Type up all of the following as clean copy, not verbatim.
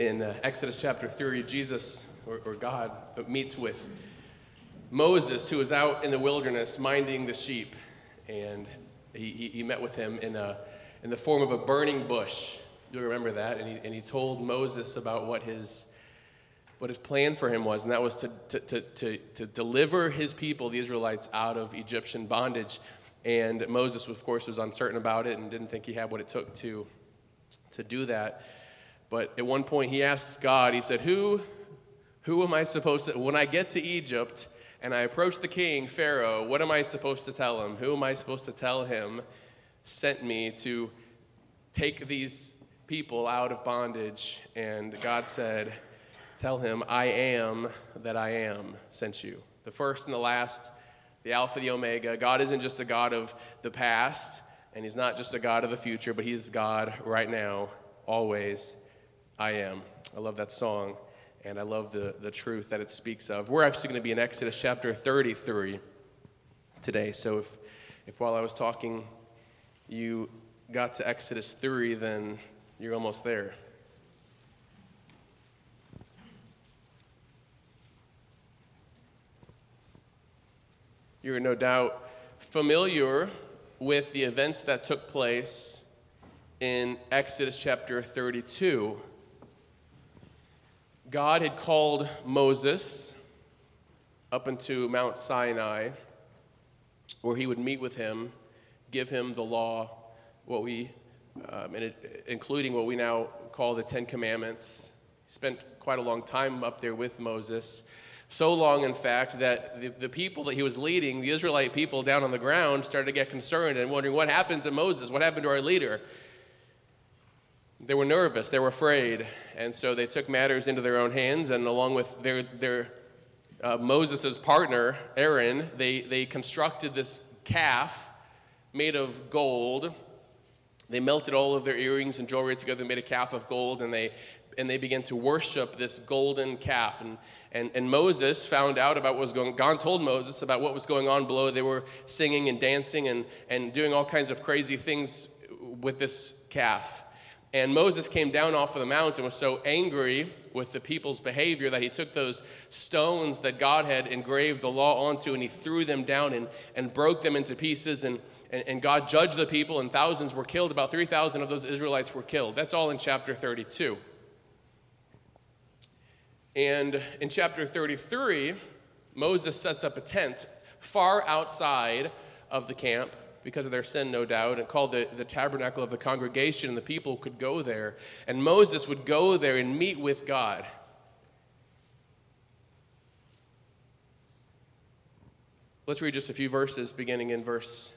in Exodus chapter 3, Jesus, or God, meets with Moses, who is out in the wilderness minding the sheep, and he met with him in the form of a burning bush. You'll remember that. And he told Moses about what his plan for him was, and that was to deliver his people, the Israelites, out of Egyptian bondage. And Moses, of course, was uncertain about it and didn't think he had what it took to do that. But at one point he asks God, he said, Who am I supposed to, when I get to Egypt and I approach the king, Pharaoh, what am I supposed to tell him? Who am I supposed to tell him sent me to take these people out of bondage? And God said, tell him, I am that I am sent you. The first and the last, the Alpha, the Omega. God isn't just a God of the past, and he's not just a God of the future, but he's God right now, always. I am. I love that song. And I love the truth that it speaks of. We're actually going to be in Exodus chapter 33 today. So if while I was talking, you got to Exodus 3, then you're almost there. You're no doubt familiar with the events that took place in Exodus chapter 32. God had called Moses up into Mount Sinai, where he would meet with him, give him the law, including what we now call the Ten Commandments. He spent quite a long time up there with Moses, so long, in fact, that the people that he was leading, the Israelite people down on the ground, started to get concerned and wondering, what happened to Moses? What happened to our leader? They were nervous, they were afraid, and so they took matters into their own hands, and along with their Moses' partner, Aaron, they constructed this calf made of gold. They melted all of their earrings and jewelry together, made a calf of gold, and they began to worship this golden calf. And Moses found out about what was going on. God told Moses about what was going on below. They were singing and dancing and doing all kinds of crazy things with this calf. And Moses came down off of the mountain and was so angry with the people's behavior that he took those stones that God had engraved the law onto, and he threw them down and broke them into pieces. And God judged the people, and thousands were killed. About 3,000 of those Israelites were killed. That's all in chapter 32. And in chapter 33, Moses sets up a tent far outside of the camp, because of their sin, no doubt, and called the tabernacle of the congregation, and the people could go there. And Moses would go there and meet with God. Let's read just a few verses, beginning in verse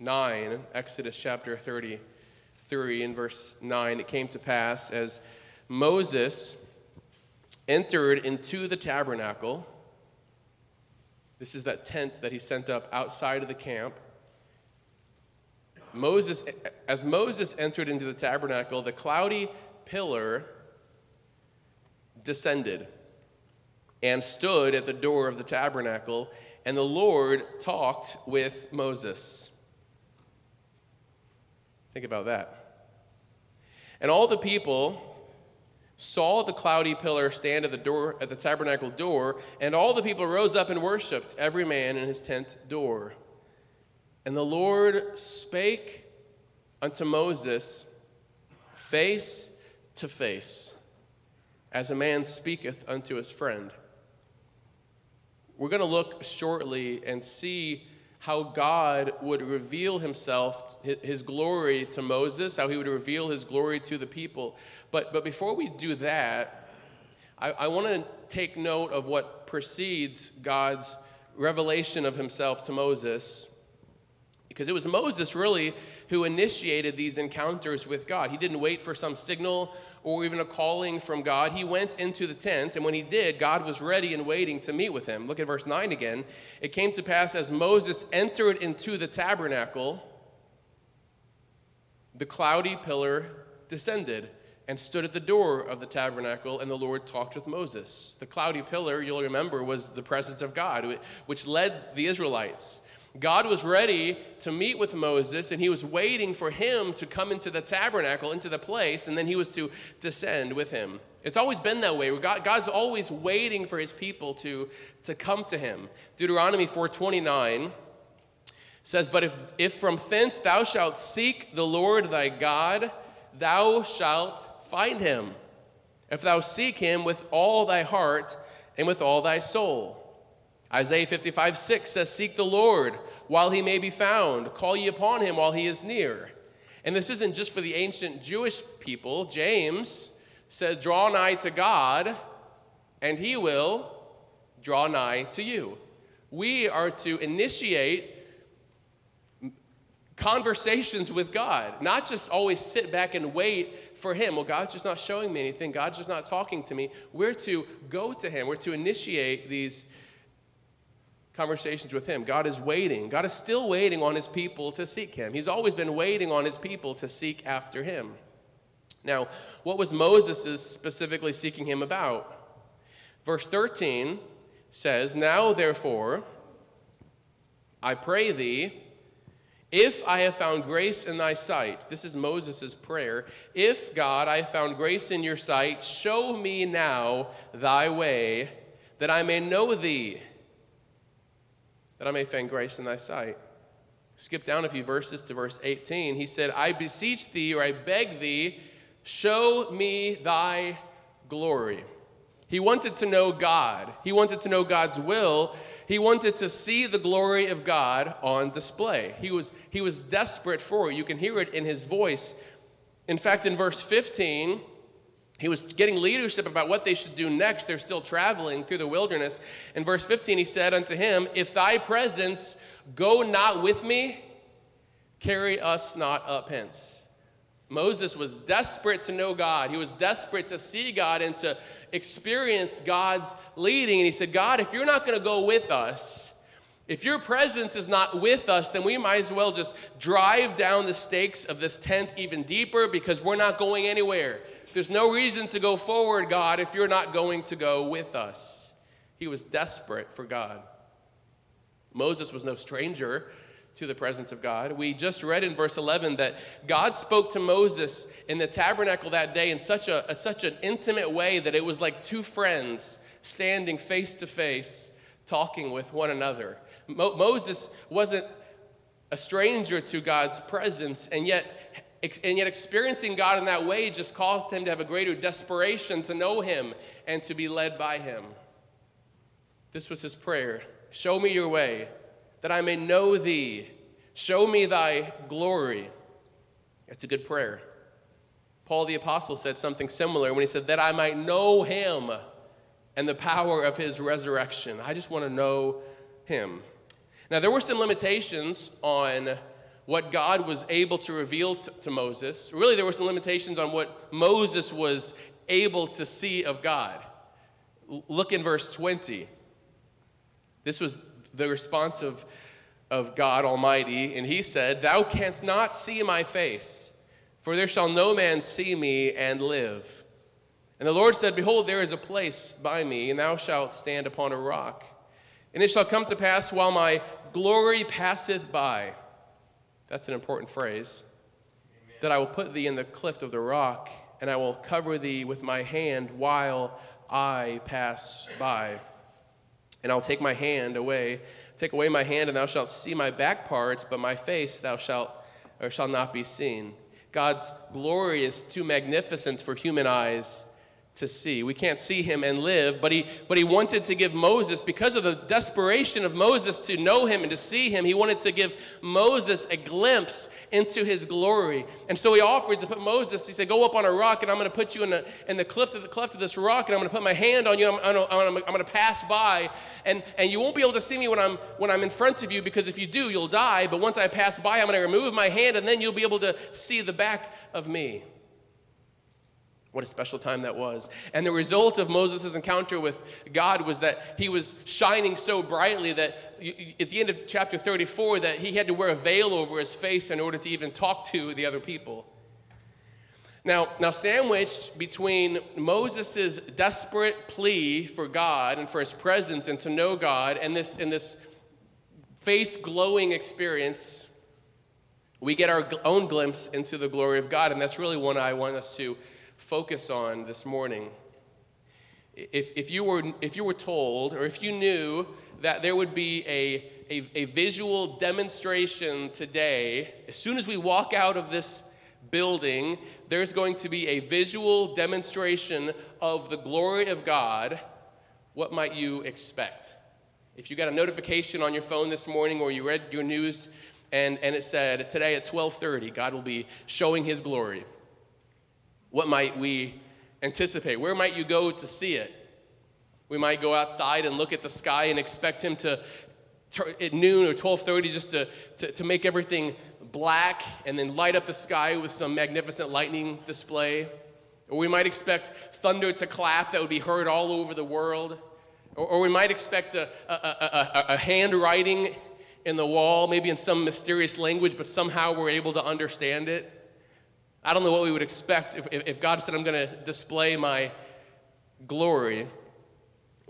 9, Exodus chapter 33, in verse 9. It came to pass, as Moses entered into the tabernacle, this is that tent that he sent up outside of the camp, As Moses entered into the tabernacle, the cloudy pillar descended and stood at the door of the tabernacle, and the Lord talked with Moses. Think about that. And all the people saw the cloudy pillar stand at the door, at the tabernacle door, and all the people rose up and worshipped, every man in his tent door. And the Lord spake unto Moses face to face, as a man speaketh unto his friend. We're going to look shortly and see how God would reveal himself, his glory to Moses, how he would reveal his glory to the people. But before we do that, I want to take note of what precedes God's revelation of himself to Moses, because it was Moses, really, who initiated these encounters with God. He didn't wait for some signal or even a calling from God. He went into the tent, and when he did, God was ready and waiting to meet with him. Look at verse 9 again. It came to pass, as Moses entered into the tabernacle, the cloudy pillar descended and stood at the door of the tabernacle, and the Lord talked with Moses. The cloudy pillar, you'll remember, was the presence of God, which led the Israelites. God was ready to meet with Moses, and he was waiting for him to come into the tabernacle, into the place, and then he was to descend with him. It's always been that way. God's always waiting for his people to come to him. Deuteronomy 4:29 says, "But if from thence thou shalt seek the Lord thy God, thou shalt find him, if thou seek him with all thy heart and with all thy soul." Isaiah 55:6 says, "Seek the Lord while he may be found. Call ye upon him while he is near." And this isn't just for the ancient Jewish people. James says, "Draw nigh to God, and he will draw nigh to you." We are to initiate conversations with God, not just always sit back and wait for him. Well, God's just not showing me anything. God's just not talking to me. We're to go to him. We're to initiate these conversations with him. God is waiting. God is still waiting on his people to seek him. He's always been waiting on his people to seek after him. Now, what was Moses specifically seeking him about? Verse 13 says, "Now therefore, I pray thee, if I have found grace in thy sight." This is Moses' prayer. "If, God, I have found grace in your sight, show me now thy way, that I may know thee, that I may find grace in thy sight." Skip down a few verses to verse 18. He said, "I beseech thee," or "I beg thee, show me thy glory." He wanted to know God. He wanted to know God's will. He wanted to see the glory of God on display. He was desperate for it. You can hear it in his voice. In fact, in verse 15, he was getting leadership about what they should do next. They're still traveling through the wilderness. In verse 15, he said unto him, "If thy presence go not with me, carry us not up hence." Moses was desperate to know God. He was desperate to see God and to experience God's leading. And he said, "God, if you're not going to go with us, if your presence is not with us, then we might as well just drive down the stakes of this tent even deeper, because we're not going anywhere. There's no reason to go forward, God, if you're not going to go with us." He was desperate for God. Moses was no stranger to the presence of God. We just read in verse 11 that God spoke to Moses in the tabernacle that day in such an intimate way that it was like two friends standing face to face talking with one another. Moses wasn't a stranger to God's presence, and yet experiencing God in that way just caused him to have a greater desperation to know him and to be led by him. This was his prayer. "Show me your way, that I may know thee. Show me thy glory." It's a good prayer. Paul the Apostle said something similar when he said, "That I might know him and the power of his resurrection." I just want to know him. Now, there were some limitations on what God was able to reveal to Moses. Really, there were some limitations on what Moses was able to see of God. Look in verse 20. This was the response of God Almighty. And he said, "Thou canst not see my face, for there shall no man see me and live. And the Lord said, Behold, there is a place by me, and thou shalt stand upon a rock. And it shall come to pass while my glory passeth by." That's an important phrase. Amen. "That I will put thee in the cleft of the rock, and I will cover thee with my hand while I pass by. And I'll take my hand away, take away my hand, and thou shalt see my back parts, but my face thou shalt, or shall not be seen." God's glory is too magnificent for human eyes to see. We can't see him and live, but he wanted to give Moses, because of the desperation of Moses to know him and to see him, he wanted to give Moses a glimpse into his glory. And so he offered to put Moses, he said, "Go up on a rock, and I'm going to put you in the cleft of this rock, and I'm going to put my hand on you, and I'm going to pass by, and you won't be able to see me when I'm in front of you, because if you do, you'll die. But once I pass by, I'm going to remove my hand, and then you'll be able to see the back of me." What a special time that was. And the result of Moses' encounter with God was that he was shining so brightly that at the end of chapter 34 that he had to wear a veil over his face in order to even talk to the other people. Now sandwiched between Moses' desperate plea for God and for his presence and to know God and this face-glowing experience, we get our own glimpse into the glory of God, and that's really one I want us to focus on this morning. If you were told, or if you knew that there would be a visual demonstration today, as soon as we walk out of this building, there's going to be a visual demonstration of the glory of God, what might you expect? If you got a notification on your phone this morning, or you read your news and it said, today at 12:30, God will be showing his glory, what might we anticipate? Where might you go to see it? We might go outside and look at the sky and expect him to, at noon or 12:30, just to make everything black and then light up the sky with some magnificent lightning display. Or we might expect thunder to clap that would be heard all over the world. Or we might expect a handwriting in the wall, maybe in some mysterious language, but somehow we're able to understand it. I don't know what we would expect if God said, I'm going to display my glory.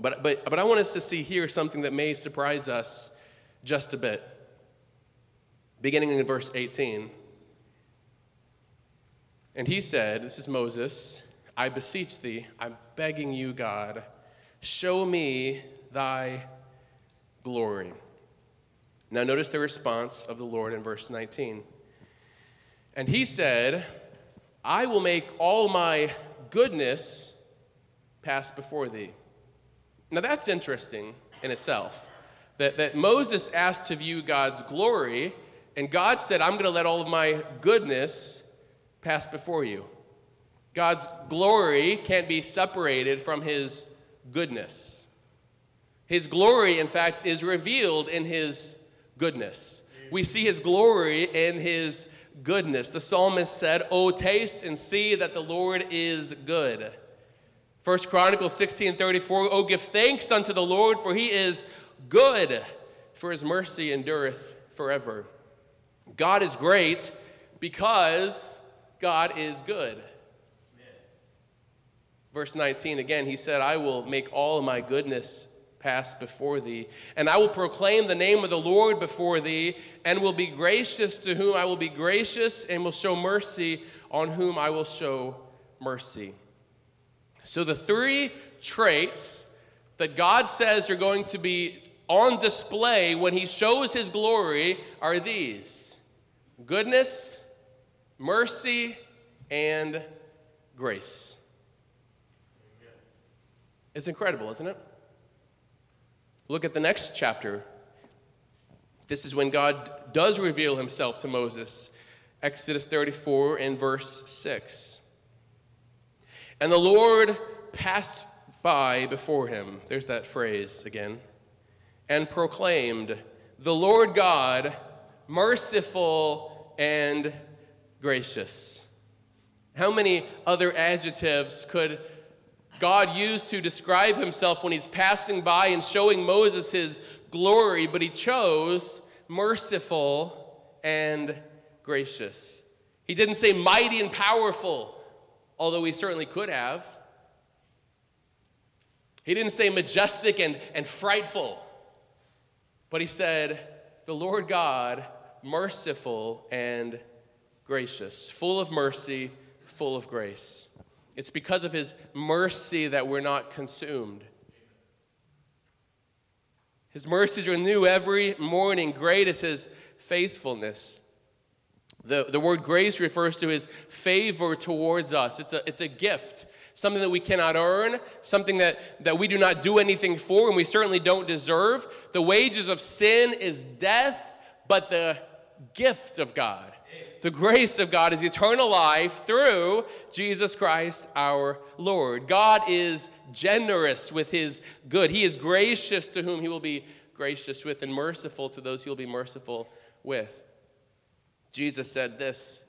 But I want us to see here something that may surprise us just a bit. Beginning in verse 18. And he said, this is Moses, I beseech thee, I'm begging you, God, show me thy glory. Now notice the response of the Lord in verse 19. And he said, I will make all my goodness pass before thee. Now that's interesting in itself, that Moses asked to view God's glory, and God said, I'm going to let all of my goodness pass before you. God's glory can't be separated from his goodness. His glory, in fact, is revealed in his goodness. We see his glory in his goodness. The psalmist said, O taste and see that the Lord is good. 1 Chronicles 16:34, O give thanks unto the Lord, for he is good, for his mercy endureth forever. God is great because God is good. Amen. Verse 19 again, he said, I will make all of my goodness pass before thee, and I will proclaim the name of the Lord before thee, and will be gracious to whom I will be gracious, and will show mercy on whom I will show mercy. So the three traits that God says are going to be on display when he shows his glory are these: goodness, mercy, and grace. It's incredible, isn't it? Look at the next chapter. This is when God does reveal himself to Moses. Exodus 34 and verse 6. And the Lord passed by before him, there's that phrase again, and proclaimed, the Lord God, merciful and gracious. How many other adjectives could God use to describe himself when he's passing by and showing Moses his glory? But he chose merciful and gracious. He didn't say mighty and powerful, although he certainly could have. He didn't say majestic and frightful, but he said, the Lord God, merciful and gracious, full of mercy, full of grace. It's because of his mercy that we're not consumed. His mercies are new every morning. Great is his faithfulness. The word grace refers to his favor towards us. It's a gift, something that we cannot earn, something that we do not do anything for, and we certainly don't deserve. The wages of sin is death, but the gift of God, the grace of God, is eternal life through Jesus Christ our Lord. God is generous with his good. He is gracious to whom he will be gracious with, and merciful to those he will be merciful with. Jesus said this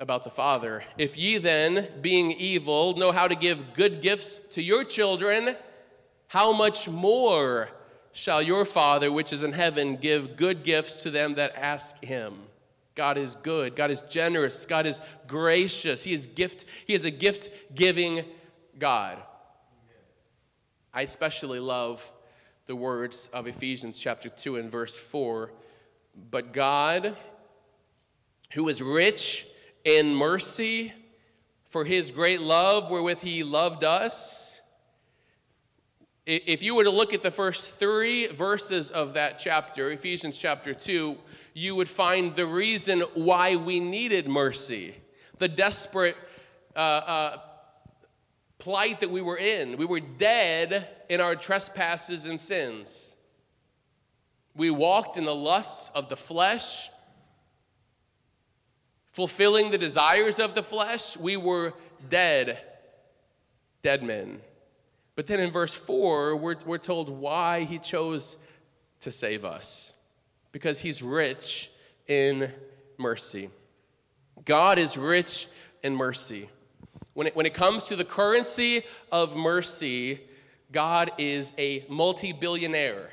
about the Father: if ye then, being evil, know how to give good gifts to your children, how much more shall your Father which is in heaven give good gifts to them that ask him? God is good. God is generous. God is gracious. He is a gift-giving God. I especially love the words of Ephesians chapter 2 and verse 4. But God, who is rich in mercy, for his great love wherewith he loved us. If you were to look at the first three verses of that chapter, Ephesians chapter 2, you would find the reason why we needed mercy, the desperate plight that we were in. We were dead in our trespasses and sins. We walked in the lusts of the flesh, fulfilling the desires of the flesh. We were dead men. But then in verse 4, we're told why he chose to save us. Because he's rich in mercy. God is rich in mercy. When it comes to the currency of mercy, God is a multi-billionaire.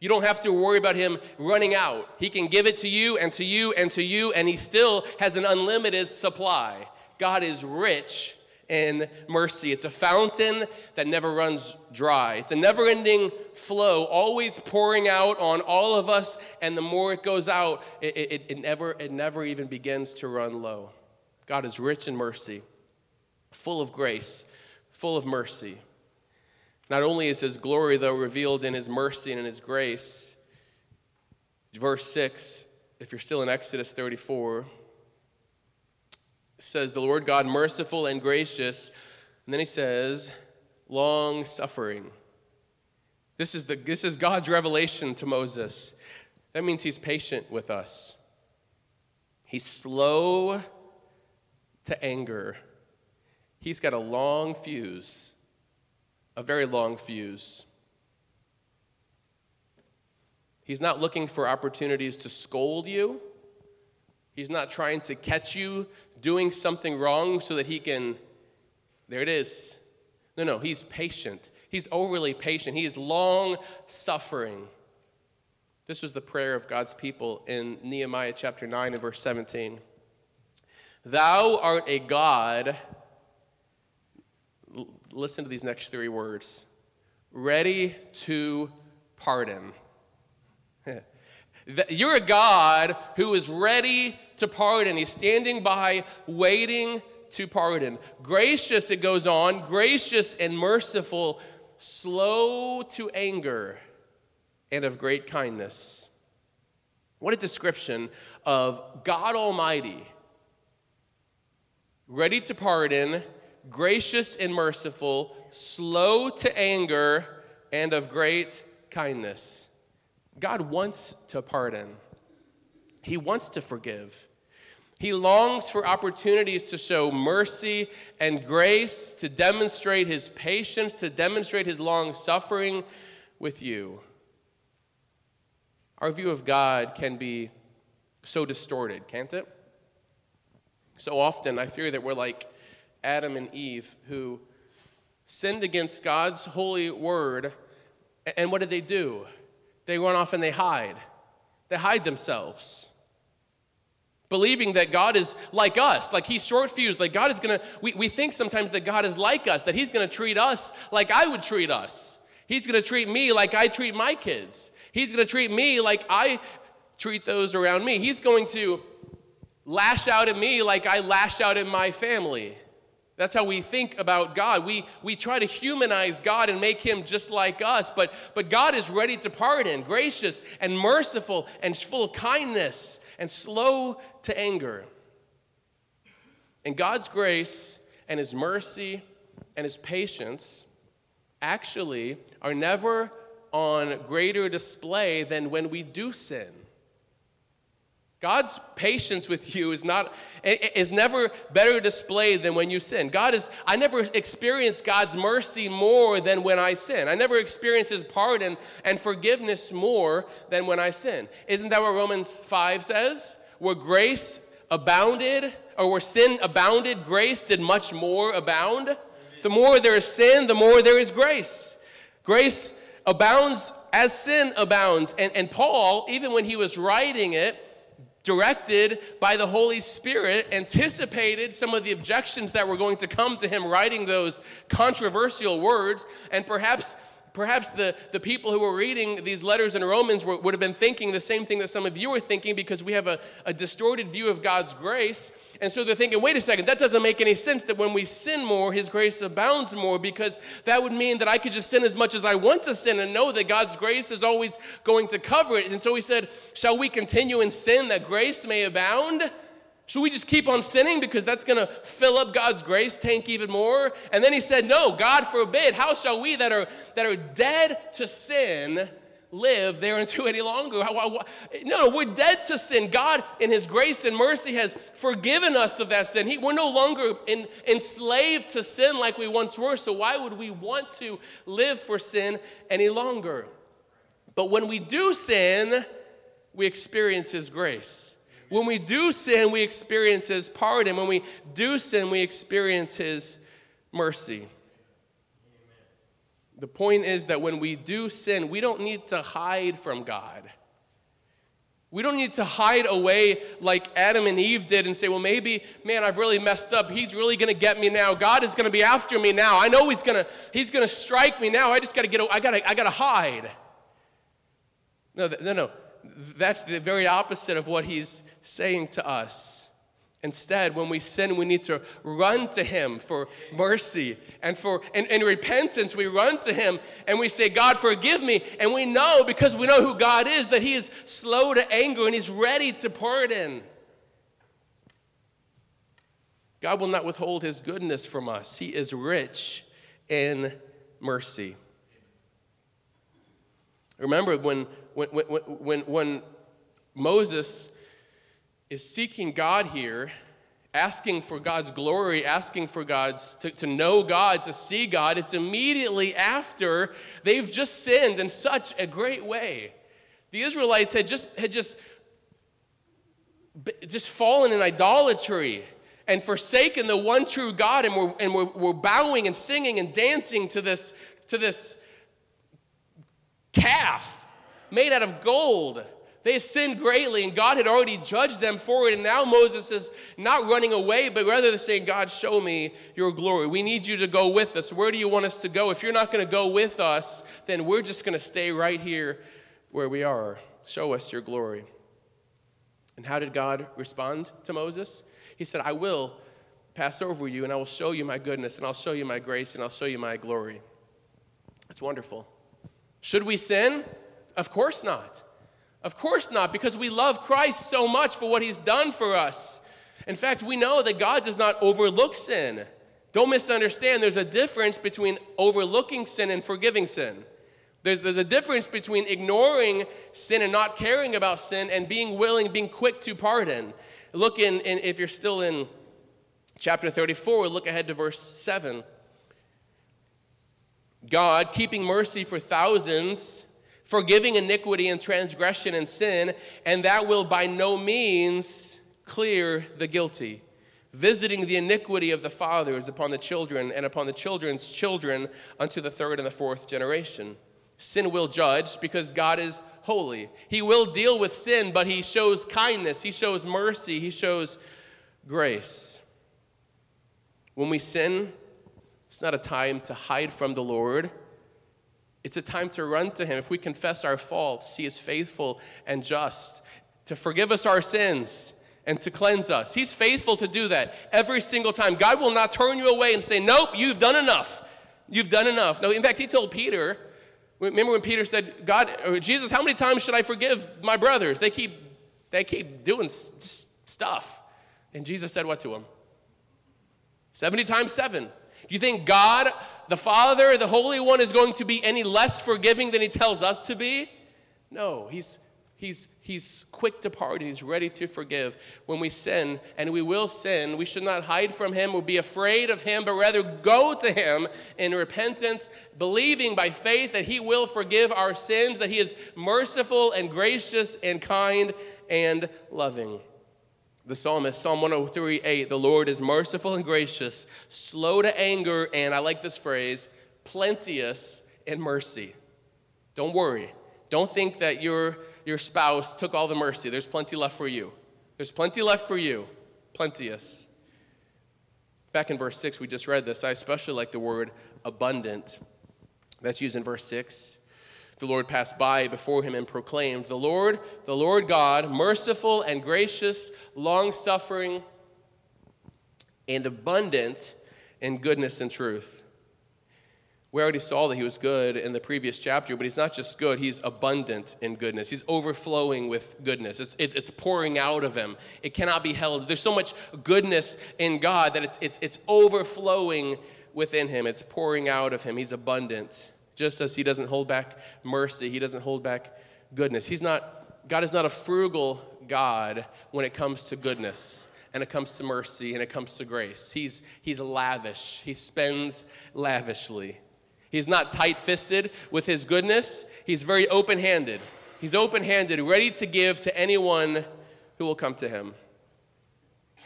You don't have to worry about him running out. He can give it to you and to you and to you, and he still has an unlimited supply. God is rich in mercy. It's a fountain that never runs dry. It's a never-ending flow, always pouring out on all of us, and the more it goes out, it never even begins to run low. God is rich in mercy, full of grace, full of mercy. Not only is his glory, though, revealed in his mercy and in his grace. Verse 6, if you're still in Exodus 34, it says, the Lord God merciful and gracious. And then he says, long-suffering. This is God's revelation to Moses. That means he's patient with us. He's slow to anger. He's got a long fuse. A very long fuse. He's not looking for opportunities to scold you. He's not trying to catch you doing something wrong so that he can, there it is. No, he's patient. He's overly patient. He is long-suffering. This was the prayer of God's people in Nehemiah chapter 9 and verse 17. Thou art a God... Listen to these next three words. Ready to pardon. You're a God who is ready to pardon. He's standing by, waiting to pardon. Gracious, it goes on, gracious and merciful, slow to anger, and of great kindness. What a description of God Almighty. Ready to pardon, gracious and merciful, slow to anger, and of great kindness. God wants to pardon. He wants to forgive. He longs for opportunities to show mercy and grace, to demonstrate his patience, to demonstrate his long suffering with you. Our view of God can be so distorted, can't it? So often I fear that we're like Adam and Eve, who sinned against God's holy word, and what do? They run off and they hide. They hide themselves, believing that God is like us, like he's short-fused, like God is going to, we think sometimes that God is like us, that he's going to treat us like I would treat us. He's going to treat me like I treat my kids. He's going to treat me like I treat those around me. He's going to lash out at me like I lash out at my family. That's how we think about God. We try to humanize God and make him just like us, but God is ready to pardon, gracious and merciful and full of kindness and slow to anger. And God's grace and his mercy and his patience actually are never on greater display than when we do sin. God's patience with you is never better displayed than when you sin. I never experience God's mercy more than when I sin. I never experience his pardon and forgiveness more than when I sin. Isn't that what Romans 5 says? Where grace abounded, or where sin abounded, grace did much more abound. The more there is sin, the more there is grace. Grace abounds as sin abounds. And Paul, even when he was writing it, directed by the Holy Spirit, anticipated some of the objections that were going to come to him writing those controversial words, and perhaps Perhaps the people who were reading these letters in Romans would have been thinking the same thing that some of you are thinking, because we have a distorted view of God's grace. And so they're thinking, wait a second, that doesn't make any sense that when we sin more, his grace abounds more, because that would mean that I could just sin as much as I want to sin and know that God's grace is always going to cover it. And so he said, shall we continue in sin that grace may abound? Should we just keep on sinning because that's going to fill up God's grace tank even more? And then he said, no, God forbid. How shall we that are dead to sin live thereunto any longer? No, we're dead to sin. God, in his grace and mercy, has forgiven us of that sin. We're no longer enslaved to sin like we once were, so why would we want to live for sin any longer? But when we do sin, we experience his grace. When we do sin, we experience his pardon. When we do sin, we experience his mercy. Amen. The point is that when we do sin, we don't need to hide from God. We don't need to hide away like Adam and Eve did and say, well, maybe, man, I've really messed up. He's really going to get me now. God is going to be after me now. I know he's going to strike me now. I just got to I got to hide. No. That's the very opposite of what he's saying to us. Instead, when we sin, we need to run to him for mercy and for in repentance. We run to him and we say, God, forgive me. And we know, because we know who God is, that he is slow to anger and he's ready to pardon. God will not withhold his goodness from us. He is rich in mercy. Remember when Moses is seeking God here, asking for God's glory, asking for God's to know God, to see God, it's immediately after they've just sinned in such a great way. The Israelites had just fallen in idolatry and forsaken the one true God, and were bowing and singing and dancing to this calf made out of gold. They sinned greatly, and God had already judged them for it. And now Moses is not running away, but rather saying, God, show me your glory. We need you to go with us. Where do you want us to go? If you're not going to go with us, then we're just going to stay right here where we are. Show us your glory. And how did God respond to Moses? He said, I will pass over you, and I will show you my goodness, and I'll show you my grace, and I'll show you my glory. That's wonderful. Should we sin? Of course not. Of course not, because we love Christ so much for what he's done for us. In fact, we know that God does not overlook sin. Don't misunderstand. There's a difference between overlooking sin and forgiving sin. There's a difference between ignoring sin and not caring about sin and being quick to pardon. Look if you're still in chapter 34, look ahead to verse 7. God, keeping mercy for thousands, forgiving iniquity and transgression and sin, and that will by no means clear the guilty, visiting the iniquity of the fathers upon the children and upon the children's children unto the third and the fourth generation. Sin will judge, because God is holy. He will deal with sin, but he shows kindness, he shows mercy, he shows grace. When we sin, it's not a time to hide from the Lord. It's a time to run to him. If we confess our faults, he is faithful and just to forgive us our sins and to cleanse us. He's faithful to do that every single time. God will not turn you away and say, nope, you've done enough. You've done enough. No, in fact, he told Peter, remember when Peter said, God, or Jesus, how many times should I forgive my brothers? They keep doing stuff. And Jesus said what to him? 70 times 7. Do you think God, the Father, the Holy One, is going to be any less forgiving than he tells us to be? No, he's quick to pardon. He's ready to forgive. When we sin, and we will sin, we should not hide from him or be afraid of him, but rather go to him in repentance, believing by faith that he will forgive our sins, that he is merciful and gracious and kind and loving. The psalmist, Psalm 103:8, the Lord is merciful and gracious, slow to anger, and I like this phrase, plenteous in mercy. Don't worry. Don't think that your spouse took all the mercy. There's plenty left for you. There's plenty left for you. Plenteous. Back in verse 6, we just read this. I especially like the word abundant. That's used in verse 6. The Lord passed by before him and proclaimed, the Lord God, merciful and gracious, long-suffering, and abundant in goodness and truth. We already saw that he was good in the previous chapter, but he's not just good, he's abundant in goodness. He's overflowing with goodness. It's pouring out of him. It cannot be held. There's so much goodness in God that it's overflowing within him. It's pouring out of him. He's abundant. Just as he doesn't hold back mercy, he doesn't hold back goodness. God is not a frugal God when it comes to goodness, and it comes to mercy, and it comes to grace. He's lavish. He spends lavishly. He's not tight-fisted with his goodness. He's very open-handed. He's open-handed, ready to give to anyone who will come to him.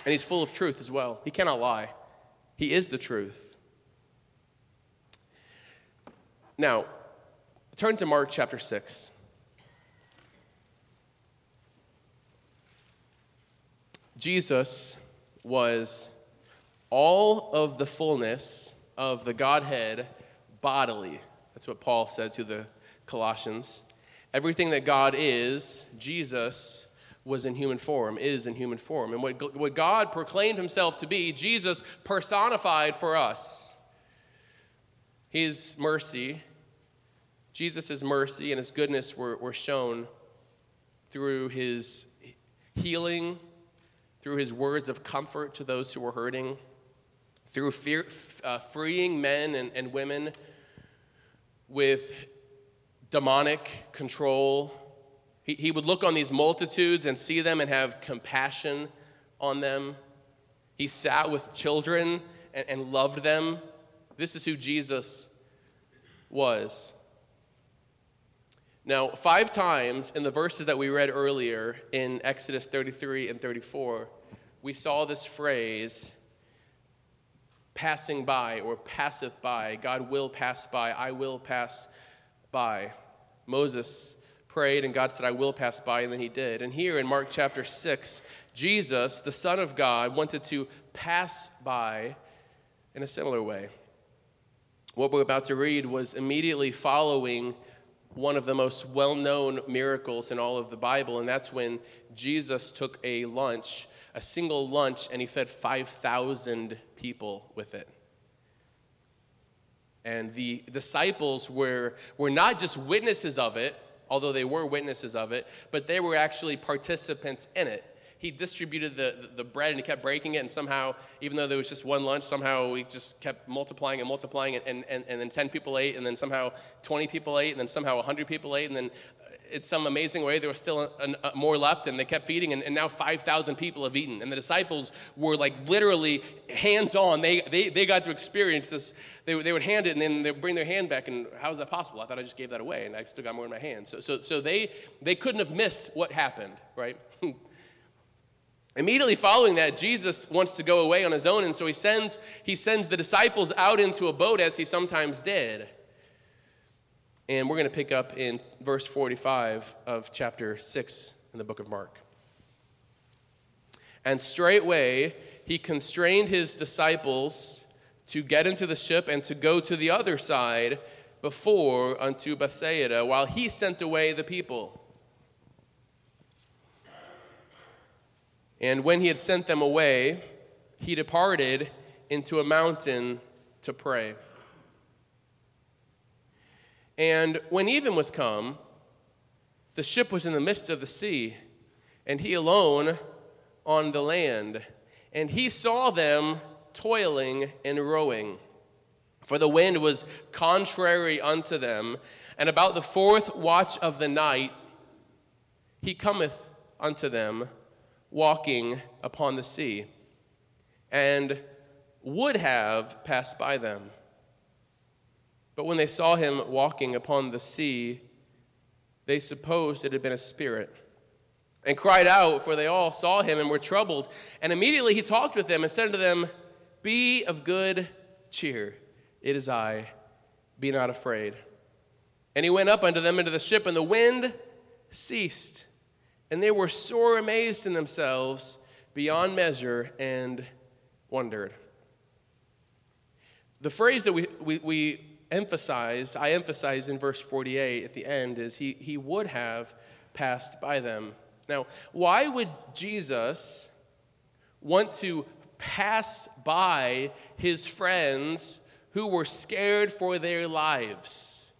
And he's full of truth as well. He cannot lie. He is the truth. Now, turn to Mark chapter 6. Jesus was all of the fullness of the Godhead bodily. That's what Paul said to the Colossians. Everything that God is, Jesus was in human form, is in human form. And what God proclaimed himself to be, Jesus personified for us. His mercy, Jesus' mercy and his goodness were shown through his healing, through his words of comfort to those who were hurting, through freeing men and women with demonic control. He would look on these multitudes and see them and have compassion on them. He sat with children and loved them. This is who Jesus was. Now, 5 times in the verses that we read earlier in Exodus 33 and 34, we saw this phrase, passing by or passeth by. God will pass by. I will pass by. Moses prayed and God said, I will pass by, and then he did. And here in Mark chapter 6, Jesus, the Son of God, wanted to pass by in a similar way. What we're about to read was immediately following one of the most well-known miracles in all of the Bible, and that's when Jesus took a lunch, a single lunch, and he fed 5,000 people with it. And the disciples were not just witnesses of it, although they were witnesses of it, but they were actually participants in it. He distributed the bread and he kept breaking it, and somehow, even though there was just one lunch, somehow he just kept multiplying and then 10 people ate, and then somehow 20 people ate, and then somehow 100 people ate, and then in some amazing way there was still more left, and they kept feeding, and now 5,000 people have eaten. And the disciples were like literally hands-on. They got to experience this. They would hand it and then they would bring their hand back, and how is that possible? I thought I just gave that away and I still got more in my hand. So they couldn't have missed what happened, right? Immediately following that, Jesus wants to go away on his own, and so he sends the disciples out into a boat, as he sometimes did. And we're going to pick up in verse 45 of chapter 6 in the book of Mark. And straightway he constrained his disciples to get into the ship and to go to the other side before unto Bethsaida, while he sent away the people. And when he had sent them away, he departed into a mountain to pray. And when even was come, the ship was in the midst of the sea, and he alone on the land. And he saw them toiling and rowing, for the wind was contrary unto them. And about the 4th watch of the night, he cometh unto them, walking upon the sea, and would have passed by them. But when they saw him walking upon the sea, they supposed it had been a spirit, and cried out, for they all saw him and were troubled. And immediately he talked with them and said unto them, Be of good cheer, it is I, be not afraid. And he went up unto them into the ship, and the wind ceased. And they were sore amazed in themselves beyond measure and wondered. The phrase that we emphasize in verse 48 at the end is he would have passed by them. Now, why would Jesus want to pass by his friends who were scared for their lives,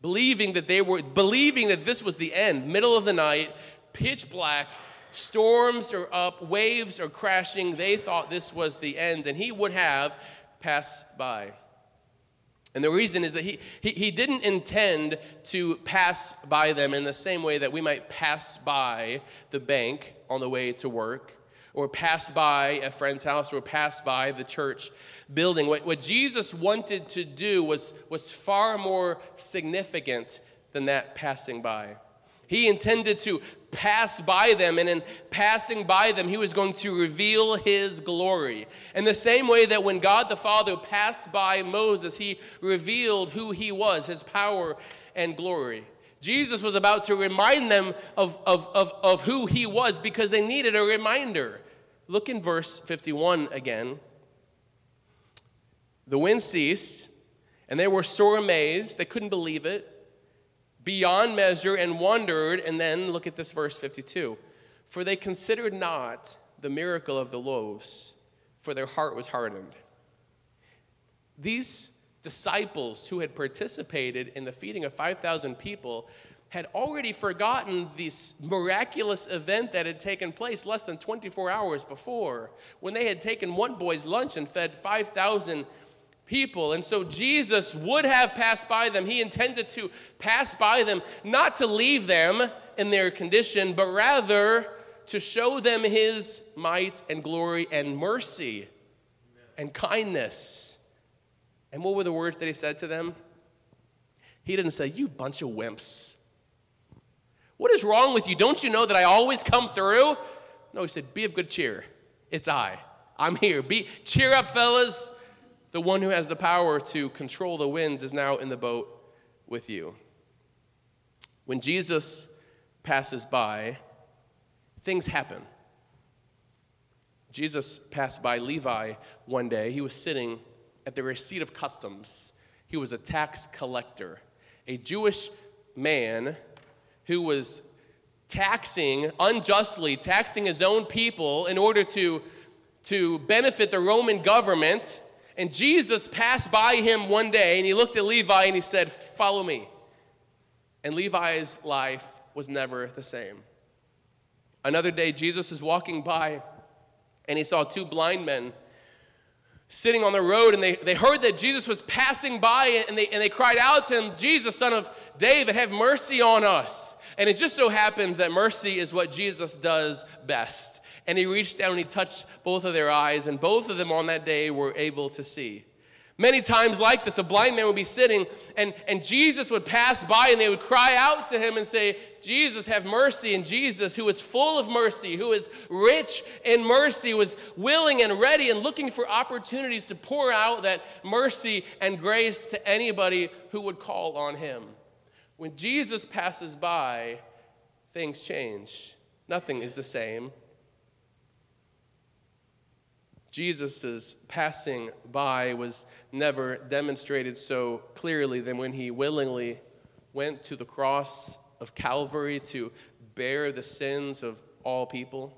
believing that this was the end, middle of the night, pitch black, storms are up, waves are crashing, they thought this was the end, and he would have passed by? And the reason is that he didn't intend to pass by them in the same way that we might pass by the bank on the way to work, or pass by a friend's house, or pass by the church building. What Jesus wanted to do was far more significant than that passing by. He intended to pass by them, and in passing by them, he was going to reveal his glory. In the same way that when God the Father passed by Moses, he revealed who he was, his power and glory. Jesus was about to remind them of who he was because they needed a reminder. Look in verse 51 again. The wind ceased, and they were sore amazed. They couldn't believe it, beyond measure, and wondered. And then look at this verse 52. For they considered not the miracle of the loaves, for their heart was hardened. These disciples who had participated in the feeding of 5,000 people had already forgotten this miraculous event that had taken place less than 24 hours before, when they had taken one boy's lunch and fed 5,000 people. And so Jesus would have passed by them. He intended to pass by them, not to leave them in their condition, but rather to show them his might and glory and mercy and kindness. And what were the words that he said to them? He didn't say, "You bunch of wimps. What is wrong with you? Don't you know that I always come through?" No, he said, "Be of good cheer. It's I. I'm here. Cheer up, fellas. The one who has the power to control the winds is now in the boat with you." When Jesus passes by, things happen. Jesus passed by Levi one day. He was sitting at the receipt of customs. He was a tax collector, a Jewish man who was unjustly taxing his own people in order to benefit the Roman government. And Jesus passed by him one day, and he looked at Levi, and he said, "Follow me." And Levi's life was never the same. Another day, Jesus is walking by, and he saw two blind men sitting on the road, and they heard that Jesus was passing by, and they cried out to him, "Jesus, son of David, have mercy on us." And it just so happens that mercy is what Jesus does best. And he reached down and he touched both of their eyes, and both of them on that day were able to see. Many times like this, a blind man would be sitting, and Jesus would pass by, and they would cry out to him and say, "Jesus, have mercy." And Jesus, who is full of mercy, who is rich in mercy, was willing and ready and looking for opportunities to pour out that mercy and grace to anybody who would call on him. When Jesus passes by, things change. Nothing is the same. Jesus' passing by was never demonstrated so clearly than when he willingly went to the cross of Calvary to bear the sins of all people.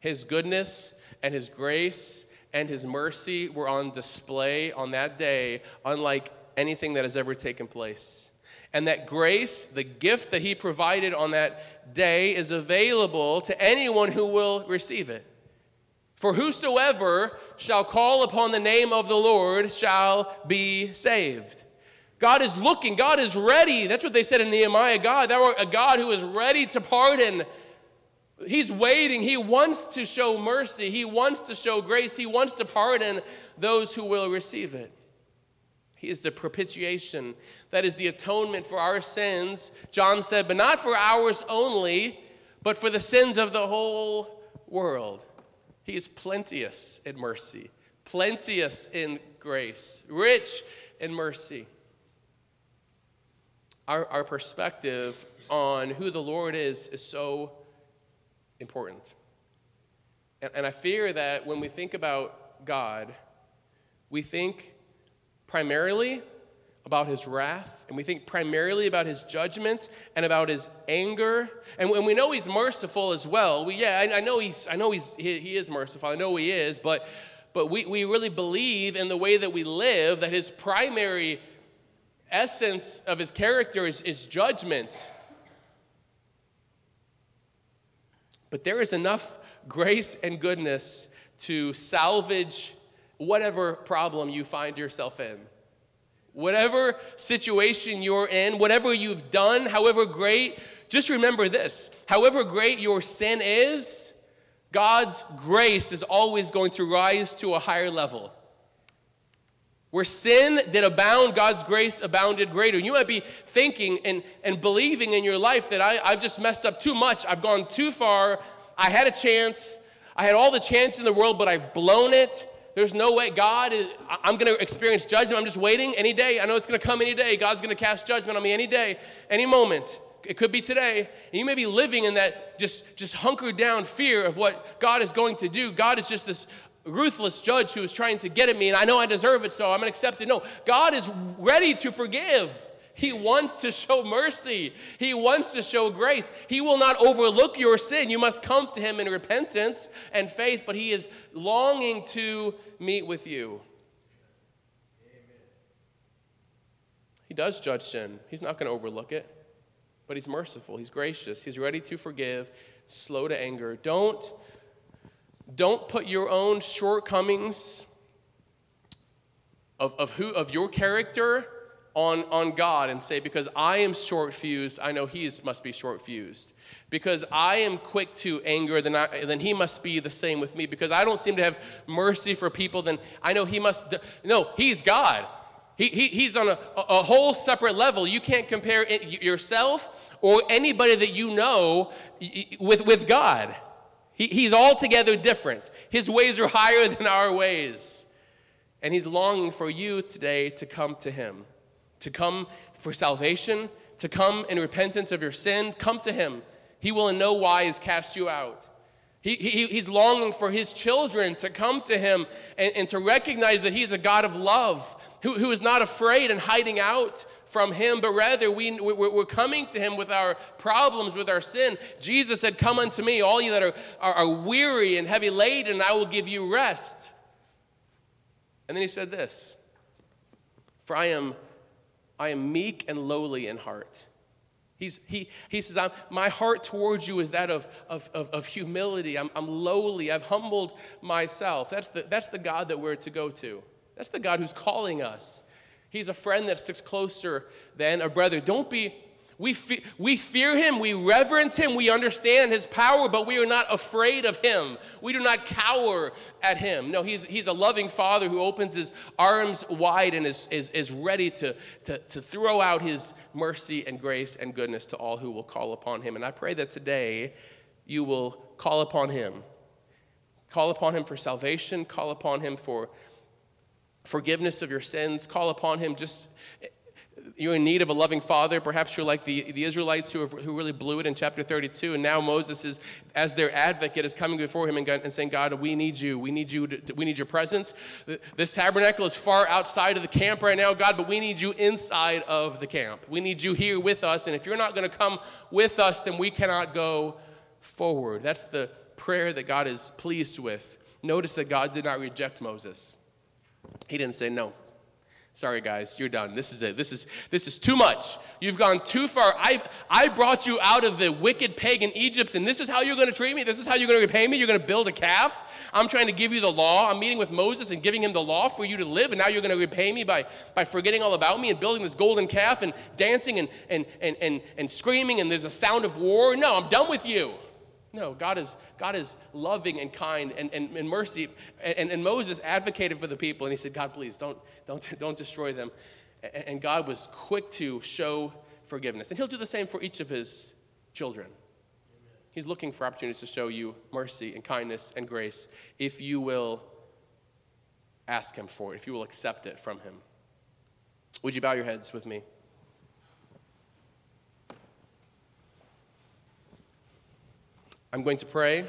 His goodness and his grace and his mercy were on display on that day, unlike anything that has ever taken place. And that grace, the gift that he provided on that day, is available to anyone who will receive it. For whosoever shall call upon the name of the Lord shall be saved. God is looking. God is ready. That's what they said in Nehemiah. God, thou art a God who is ready to pardon. He's waiting. He wants to show mercy. He wants to show grace. He wants to pardon those who will receive it. He is the propitiation. That is the atonement for our sins. John said, but not for ours only, but for the sins of the whole world. He is plenteous in mercy, plenteous in grace, rich in mercy. Our perspective on who the Lord is so important. And I fear that when we think about God, we think primarily about his wrath, and we think primarily about his judgment and about his anger. And when we know he's merciful as well, I know he is merciful. I know he is, but we really believe in the way that we live that his primary essence of his character is judgment. But there is enough grace and goodness to salvage whatever problem you find yourself in. Whatever situation you're in, whatever you've done, however great, just remember this. However great your sin is, God's grace is always going to rise to a higher level. Where sin did abound, God's grace abounded greater. You might be thinking and believing in your life that I've just messed up too much. I've gone too far. I had a chance. I had all the chance in the world, but I've blown it. There's no way. God, I'm going to experience judgment. I'm just waiting any day. I know it's going to come any day. God's going to cast judgment on me any day, any moment. It could be today. And you may be living in that just hunkered down fear of what God is going to do. God is just this ruthless judge who is trying to get at me, and I know I deserve it, so I'm going to accept it. No, God is ready to forgive. He wants to show mercy. He wants to show grace. He will not overlook your sin. You must come to him in repentance and faith, but he is longing to meet with you. Amen. He does judge sin. He's not going to overlook it, but he's merciful. He's gracious. He's ready to forgive, slow to anger. Don't put your own shortcomings of your character on God and say, because I am short-fused, I know must be short-fused. Because I am quick to anger, then he must be the same with me. Because I don't seem to have mercy for people, then I know he must. No, he's God. He's on a whole separate level. You can't compare yourself or anybody that you know with God. He's altogether different. His ways are higher than our ways. And he's longing for you today to come to him. To come for salvation, to come in repentance of your sin, come to him. He will in no wise cast you out. He's longing for his children to come to him and to recognize that he's a God of love who is not afraid and hiding out from him, but rather we're coming to him with our problems, with our sin. Jesus said, come unto me, all you that are weary and heavy laden, and I will give you rest. And then he said this, for I am meek and lowly in heart. He says, my heart towards you is that of humility. I'm lowly. I've humbled myself. That's the God that we're to go to. That's the God who's calling us. He's a friend that sticks closer than a brother. We fear him. We reverence him. We understand his power, but we are not afraid of him. We do not cower at him. No, he's a loving father who opens his arms wide and is ready to throw out his mercy and grace and goodness to all who will call upon him. And I pray that today you will call upon him. Call upon him for salvation. Call upon him for forgiveness of your sins. Call upon him just... You're in need of a loving father. Perhaps you're like the Israelites who really blew it in chapter 32. And now Moses is, as their advocate, is coming before him and saying, God, we need you. We need you. We need your presence. This tabernacle is far outside of the camp right now, God, but we need you inside of the camp. We need you here with us. And if you're not going to come with us, then we cannot go forward. That's the prayer that God is pleased with. Notice that God did not reject Moses. He didn't say no. Sorry, guys, you're done. This is it. This is too much. You've gone too far. I brought you out of the wicked pagan Egypt, and this is how you're going to treat me? This is how you're going to repay me? You're going to build a calf? I'm trying to give you the law. I'm meeting with Moses and giving him the law for you to live, and now you're going to repay me by forgetting all about me and building this golden calf and dancing and screaming, and there's a sound of war? No, I'm done with you. No, God is loving and kind and mercy. And Moses advocated for the people, and he said, God, please, don't destroy them. And God was quick to show forgiveness. And he'll do the same for each of his children. Amen. He's looking for opportunities to show you mercy and kindness and grace if you will ask him for it, if you will accept it from him. Would you bow your heads with me? I'm going to pray,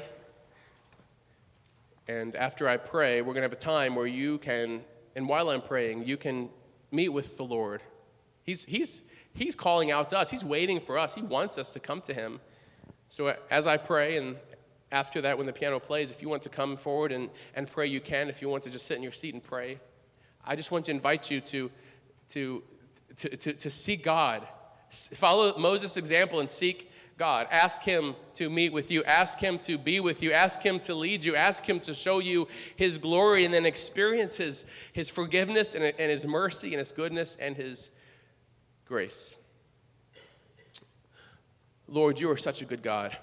and after I pray, we're going to have a time where you can, and while I'm praying, you can meet with the Lord He's calling out to us. He's waiting for us. He wants us to come to him. So as I pray, and after that when the piano plays, if you want to come forward and pray, you can. If you want to just sit in your seat and pray, I just want to invite you to see God. Follow Moses' example and seek God. Ask him to meet with you. Ask him to be with you. Ask him to lead you. Ask him to show you his glory, and then experience his forgiveness and his mercy and his goodness and his grace. Lord, you are such a good God.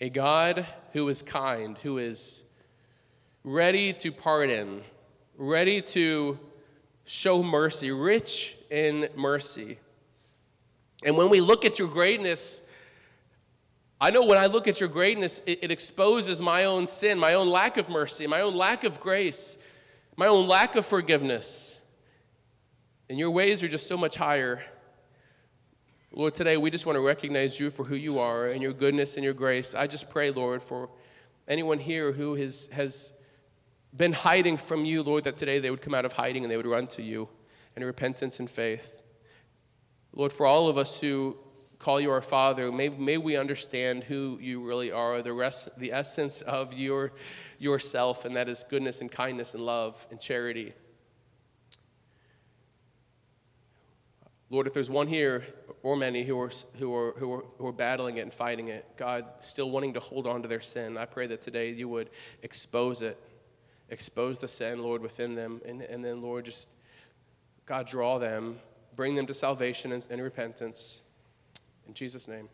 A God who is kind, who is ready to pardon, ready to show mercy, rich in mercy. And when we look at your greatness, I know when I look at your greatness, it exposes my own sin, my own lack of mercy, my own lack of grace, my own lack of forgiveness. And your ways are just so much higher. Lord, today we just want to recognize you for who you are and your goodness and your grace. I just pray, Lord, for anyone here who has been hiding from you, Lord, that today they would come out of hiding and they would run to you in repentance and faith. Lord, for all of us who call you our Father, may we understand who you really are, the essence of yourself, and that is goodness and kindness and love and charity. Lord, if there's one here or many who are battling it and fighting it, God, still wanting to hold on to their sin, I pray that today you would expose it, expose the sin, Lord, within them, and then, Lord, just, God, draw them. Bring them to salvation and repentance. In Jesus' name.